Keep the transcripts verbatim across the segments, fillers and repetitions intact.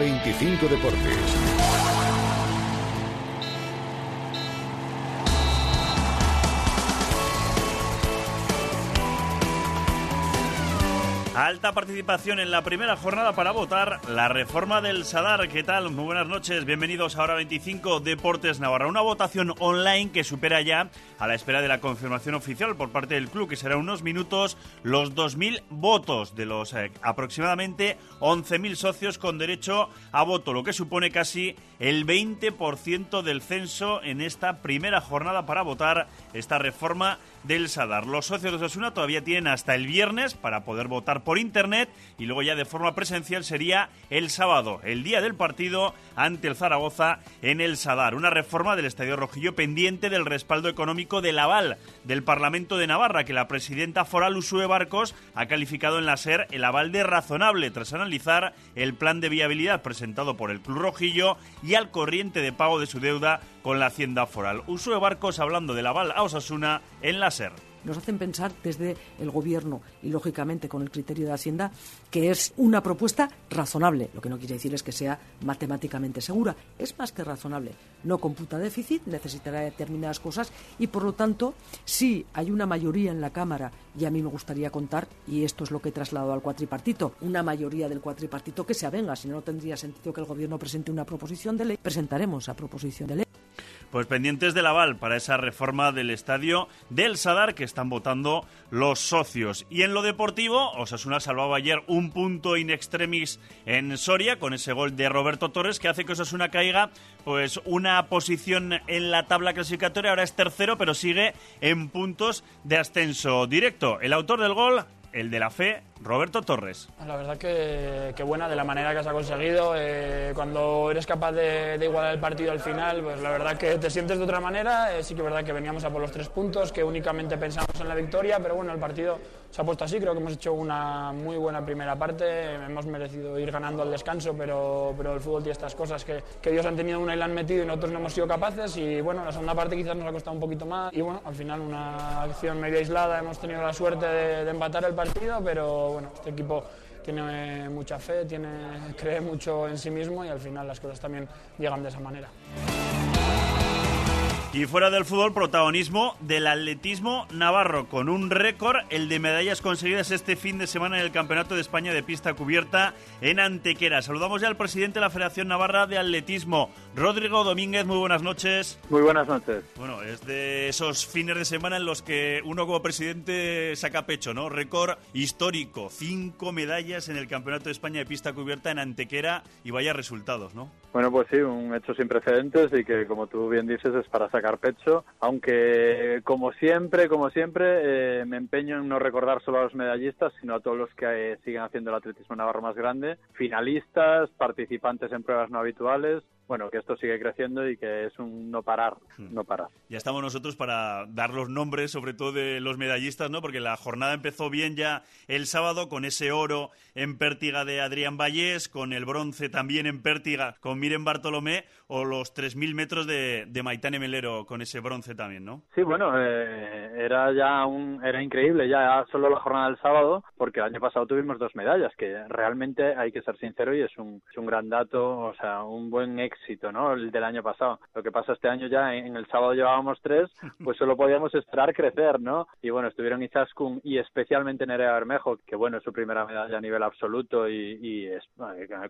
veinticinco Deportes. Alta participación en la primera jornada para votar la reforma del Sadar. ¿Qué tal? Muy buenas noches. Bienvenidos a Hora veinticinco Deportes Navarra. Una votación online que supera ya, a la espera de la confirmación oficial por parte del club, que será unos minutos, los dos mil votos de los eh, aproximadamente once mil socios con derecho a voto, lo que supone casi el veinte por ciento del censo en esta primera jornada para votar esta reforma del Sadar. Los socios de Osasuna todavía tienen hasta el viernes para poder votar por internet, y luego ya de forma presencial sería el sábado, el día del partido ante el Zaragoza en el Sadar. Una reforma del Estadio Rojillo pendiente del respaldo económico del aval del Parlamento de Navarra, que la presidenta foral Uxue Barcos ha calificado en la S E R el aval de razonable tras analizar el plan de viabilidad presentado por el Club Rojillo y al corriente de pago de su deuda con la Hacienda Foral. Uxue Barcos hablando del aval a Osasuna en la S E R. Nos hacen pensar desde el Gobierno y, lógicamente, con el criterio de Hacienda, que es una propuesta razonable. Lo que no quiere decir es que sea matemáticamente segura. Es más que razonable. No computa déficit, necesitará determinadas cosas y, por lo tanto, sí hay una mayoría en la Cámara, y a mí me gustaría contar, y esto es lo que he trasladado al cuatripartito, una mayoría del cuatripartito que se avenga. Si no, no tendría sentido que el Gobierno presente una proposición de ley. Presentaremos esa proposición de ley. Pues pendientes del aval para esa reforma del estadio del Sadar que están votando los socios. Y en lo deportivo, Osasuna salvaba ayer un punto in extremis en Soria con ese gol de Roberto Torres, que hace que Osasuna caiga pues una posición en la tabla clasificatoria. Ahora es tercero, pero sigue en puntos de ascenso directo. El autor del gol, el de la fe, Roberto Torres. La verdad que, que buena, de la manera que has conseguido. Eh, cuando eres capaz de, de igualar el partido al final, pues la verdad que te sientes de otra manera. Eh, sí que es verdad que veníamos a por los tres puntos, que únicamente pensamos en la victoria, pero bueno, el partido se ha puesto así. Creo que hemos hecho una muy buena primera parte. Hemos merecido ir ganando al descanso, pero, pero el fútbol tiene estas cosas que, que ellos han tenido una y la han metido y nosotros no hemos sido capaces. Y bueno, la segunda parte quizás nos ha costado un poquito más. Y bueno, al final una acción medio aislada. Hemos tenido la suerte de, de empatar el partido, pero bueno, este equipo tiene mucha fe, tiene, cree mucho en sí mismo y al final las cosas también llegan de esa manera. Y fuera del fútbol, protagonismo del atletismo navarro, con un récord, el de medallas conseguidas este fin de semana en el Campeonato de España de pista cubierta en Antequera. Saludamos ya al presidente de la Federación Navarra de Atletismo, Rodrigo Domínguez. Muy buenas noches. Muy buenas noches. Bueno, es de esos fines de semana en los que uno como presidente saca pecho, ¿no? Récord histórico, cinco medallas en el Campeonato de España de pista cubierta en Antequera, y vaya resultados, ¿no? Bueno, pues sí, un hecho sin precedentes y que, como tú bien dices, es para sacar pecho, aunque como siempre, como siempre eh, me empeño en no recordar solo a los medallistas, sino a todos los que eh, siguen haciendo el atletismo navarro más grande, finalistas, participantes en pruebas no habituales. Bueno, que esto sigue creciendo y que es un no parar, no parar. Ya estamos nosotros para dar los nombres, sobre todo de los medallistas, ¿no? Porque la jornada empezó bien ya el sábado con ese oro en pértiga de Adrián Valles, con el bronce también en pértiga con Miren Bartolomé, o los tres mil metros de, de Maitán Emelero con ese bronce también, ¿no? Sí, bueno, eh, era ya un, era increíble ya solo la jornada del sábado, porque el año pasado tuvimos dos medallas, que realmente hay que ser sincero y es un, es un gran dato, o sea, un buen éxito. éxito, ¿no? El del año pasado. Lo que pasa este año ya, en el sábado llevábamos tres, pues solo podíamos esperar crecer, ¿no? Y bueno, estuvieron Izaskun y especialmente Nerea Bermejo, que bueno, es su primera medalla a nivel absoluto y, y es,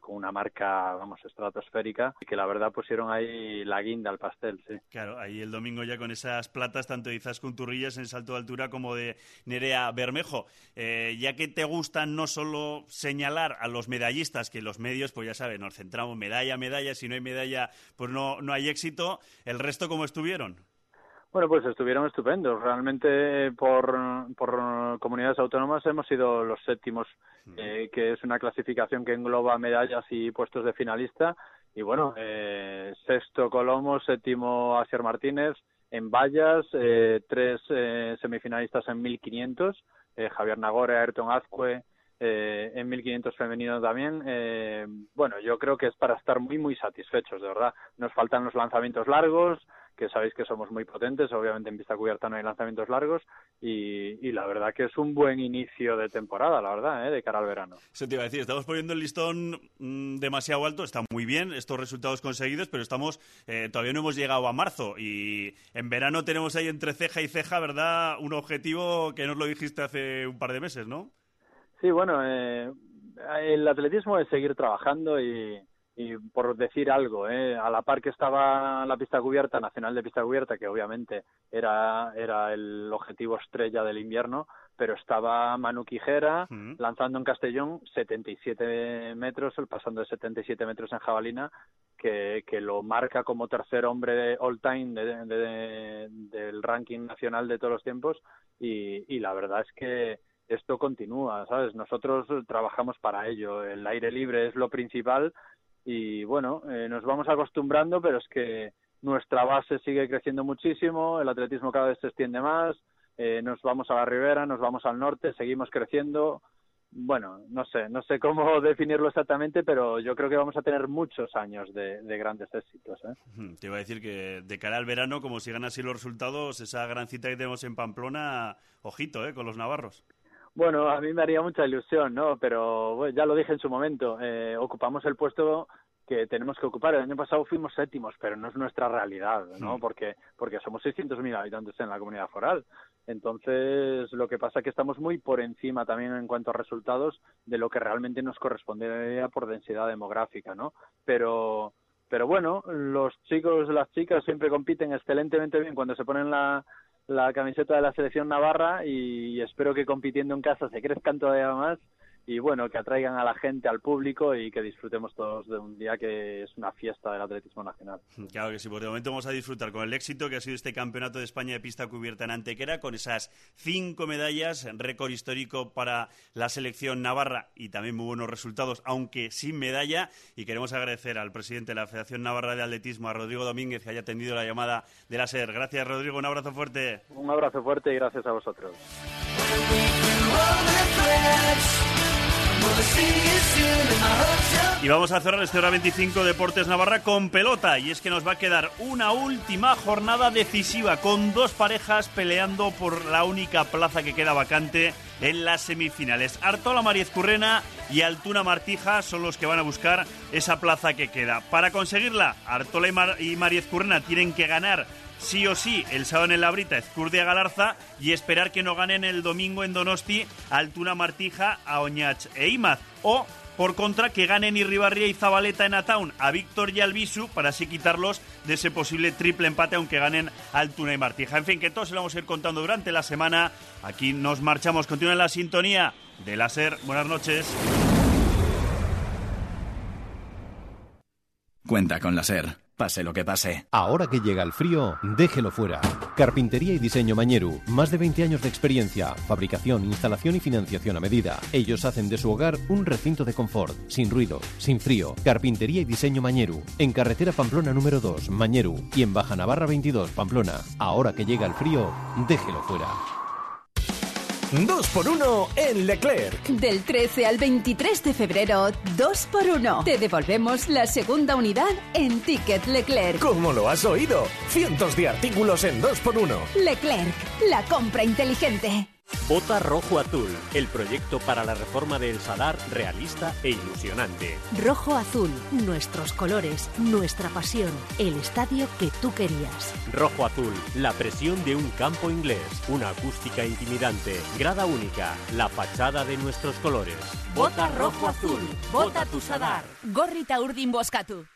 con una marca, vamos, estratosférica, que la verdad pusieron ahí la guinda al pastel, sí. Claro, ahí el domingo ya con esas platas, tanto de Izaskun Turrillas en salto de altura como de Nerea Bermejo. Eh, ya que te gusta no solo señalar a los medallistas, que los medios, pues ya saben, nos centramos medalla, medalla, si no hay medalla medalla, pues no, no hay éxito. ¿El resto cómo estuvieron? Bueno, pues estuvieron estupendos. Realmente por, por comunidades autónomas hemos sido los séptimos, eh, que es una clasificación que engloba medallas y puestos de finalista. Y bueno, eh, sexto Colomo, séptimo Asier Martínez en vallas, eh, tres eh, semifinalistas en mil quinientos, eh, Javier Nagore, Ayrton Azcue, Eh, en mil quinientos femenino también. Eh, bueno, yo creo que es para estar muy muy satisfechos, de verdad. Nos faltan los lanzamientos largos, que sabéis que somos muy potentes, obviamente en pista cubierta no hay lanzamientos largos, y, y la verdad que es un buen inicio de temporada, la verdad, ¿eh? De cara al verano. Eso te iba a decir, estamos poniendo el listón mmm, demasiado alto, está muy bien estos resultados conseguidos, pero estamos eh, todavía no hemos llegado a marzo, y en verano tenemos ahí entre ceja y ceja, ¿verdad?, un objetivo que nos lo dijiste hace un par de meses, ¿no? Sí, bueno, eh, el atletismo es seguir trabajando y... Y por decir algo, ¿eh? a la par que estaba la pista cubierta, nacional de pista cubierta, que obviamente era, era el objetivo estrella del invierno, pero estaba Manu Quijera uh-huh. lanzando en Castellón setenta y siete metros, pasando de setenta y siete metros en jabalina, que, que lo marca como tercer hombre all time de, de, de, del ranking nacional de todos los tiempos, y, y la verdad es que esto continúa, ¿sabes? Nosotros trabajamos para ello, el aire libre es lo principal. Y bueno, eh, nos vamos acostumbrando, pero es que nuestra base sigue creciendo muchísimo, el atletismo cada vez se extiende más, eh, nos vamos a la ribera, nos vamos al norte, seguimos creciendo. Bueno, no sé, no sé cómo definirlo exactamente, pero yo creo que vamos a tener muchos años de, de grandes éxitos, ¿eh? Te iba a decir que de cara al verano, como sigan así los resultados, esa gran cita que tenemos en Pamplona, ojito, ¿eh?, con los navarros. Bueno, a mí me haría mucha ilusión, ¿no? Pero bueno, ya lo dije en su momento, eh, ocupamos el puesto que tenemos que ocupar. El año pasado fuimos séptimos, pero no es nuestra realidad, ¿no? Porque porque somos seiscientos mil habitantes en la comunidad foral. Entonces, lo que pasa es que estamos muy por encima también en cuanto a resultados de lo que realmente nos correspondería por densidad demográfica, ¿no? Pero... Pero bueno, los chicos, las chicas siempre compiten excelentemente bien cuando se ponen la, la camiseta de la selección navarra, y espero que compitiendo en casa se crezcan todavía más y bueno, que atraigan a la gente, al público, y que disfrutemos todos de un día que es una fiesta del atletismo nacional. Claro que sí, por el momento vamos a disfrutar con el éxito que ha sido este campeonato de España de pista cubierta en Antequera, con esas cinco medallas, récord histórico para la selección navarra y también muy buenos resultados, aunque sin medalla, y queremos agradecer al presidente de la Federación Navarra de Atletismo, a Rodrigo Domínguez, que haya atendido la llamada de la S E R. Gracias, Rodrigo, un abrazo fuerte. Un abrazo fuerte y gracias a vosotros. Y vamos a cerrar este Hora veinticinco Deportes Navarra con pelota, y es que nos va a quedar una última jornada decisiva con dos parejas peleando por la única plaza que queda vacante en las semifinales. Artola Mariezcurrena y Altuna Martija son los que van a buscar esa plaza que queda. Para conseguirla, Artola y, Mar- y Mariezcurrena tienen que ganar sí o sí el sábado en el Labrita, Escurdia Galarza, y esperar que no ganen el domingo en Donosti Altuna Martija a Oñach Imaz, o por contra que ganen Irribarria y Zabaleta en Ataun a Víctor y Alvisu, para así quitarlos de ese posible triple empate aunque ganen Altuna y Martija. En fin, que todo se lo vamos a ir contando durante la semana. Aquí nos marchamos, continúen la sintonía de la S E R. Buenas noches. Cuenta con la S E R. Pase lo que pase. Ahora que llega el frío, déjelo fuera. Carpintería y diseño Mañeru. Más de veinte años de experiencia, fabricación, instalación y financiación a medida. Ellos hacen de su hogar un recinto de confort, sin ruido, sin frío. Carpintería y diseño Mañeru. En carretera Pamplona número dos, Mañeru. Y en Baja Navarra veintidós, Pamplona. Ahora que llega el frío, déjelo fuera. dos por uno en Leclerc. Del trece al veintitrés de febrero, dos por uno. Te devolvemos la segunda unidad en Ticket Leclerc. ¿Cómo lo has oído? Cientos de artículos en dos por uno. Leclerc, la compra inteligente. Bota Rojo Azul, el proyecto para la reforma del Sadar, realista e ilusionante. Rojo Azul, nuestros colores, nuestra pasión, el estadio que tú querías. Rojo Azul, la presión de un campo inglés, una acústica intimidante, grada única, la fachada de nuestros colores. Bota Rojo Azul, bota tu Sadar. Gorrita urdin boskatu.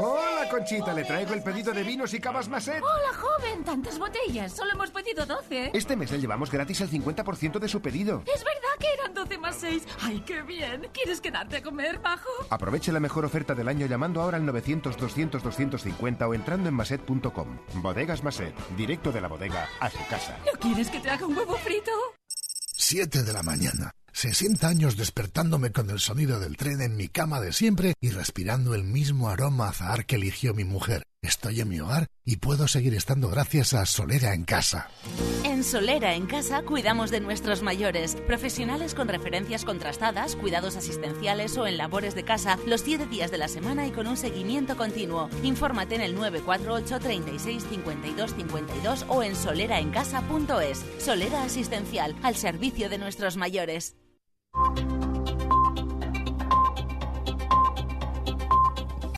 Hola, Conchita, le traigo el pedido de vinos y cavas Maset. Hola, joven, tantas botellas, solo hemos pedido doce. Este mes le llevamos gratis el cincuenta por ciento de su pedido. Es verdad que eran doce más seis. ¡Ay, qué bien! ¿Quieres quedarte a comer, Majo? Aproveche la mejor oferta del año llamando ahora al novecientos doscientos doscientos cincuenta o entrando en maset punto com. Bodegas Maset, directo de la bodega a su casa. ¿No quieres que te haga un huevo frito? siete de la mañana. sesenta años despertándome con el sonido del tren en mi cama de siempre y respirando el mismo aroma azahar que eligió mi mujer. Estoy en mi hogar y puedo seguir estando gracias a Solera en Casa. En Solera en Casa cuidamos de nuestros mayores. Profesionales con referencias contrastadas, cuidados asistenciales o en labores de casa los siete días de la semana y con un seguimiento continuo. Infórmate en el nueve cuatro ocho, treinta y seis, cincuenta y dos, cincuenta y dos o en solera en casa punto es. Solera Asistencial, al servicio de nuestros mayores.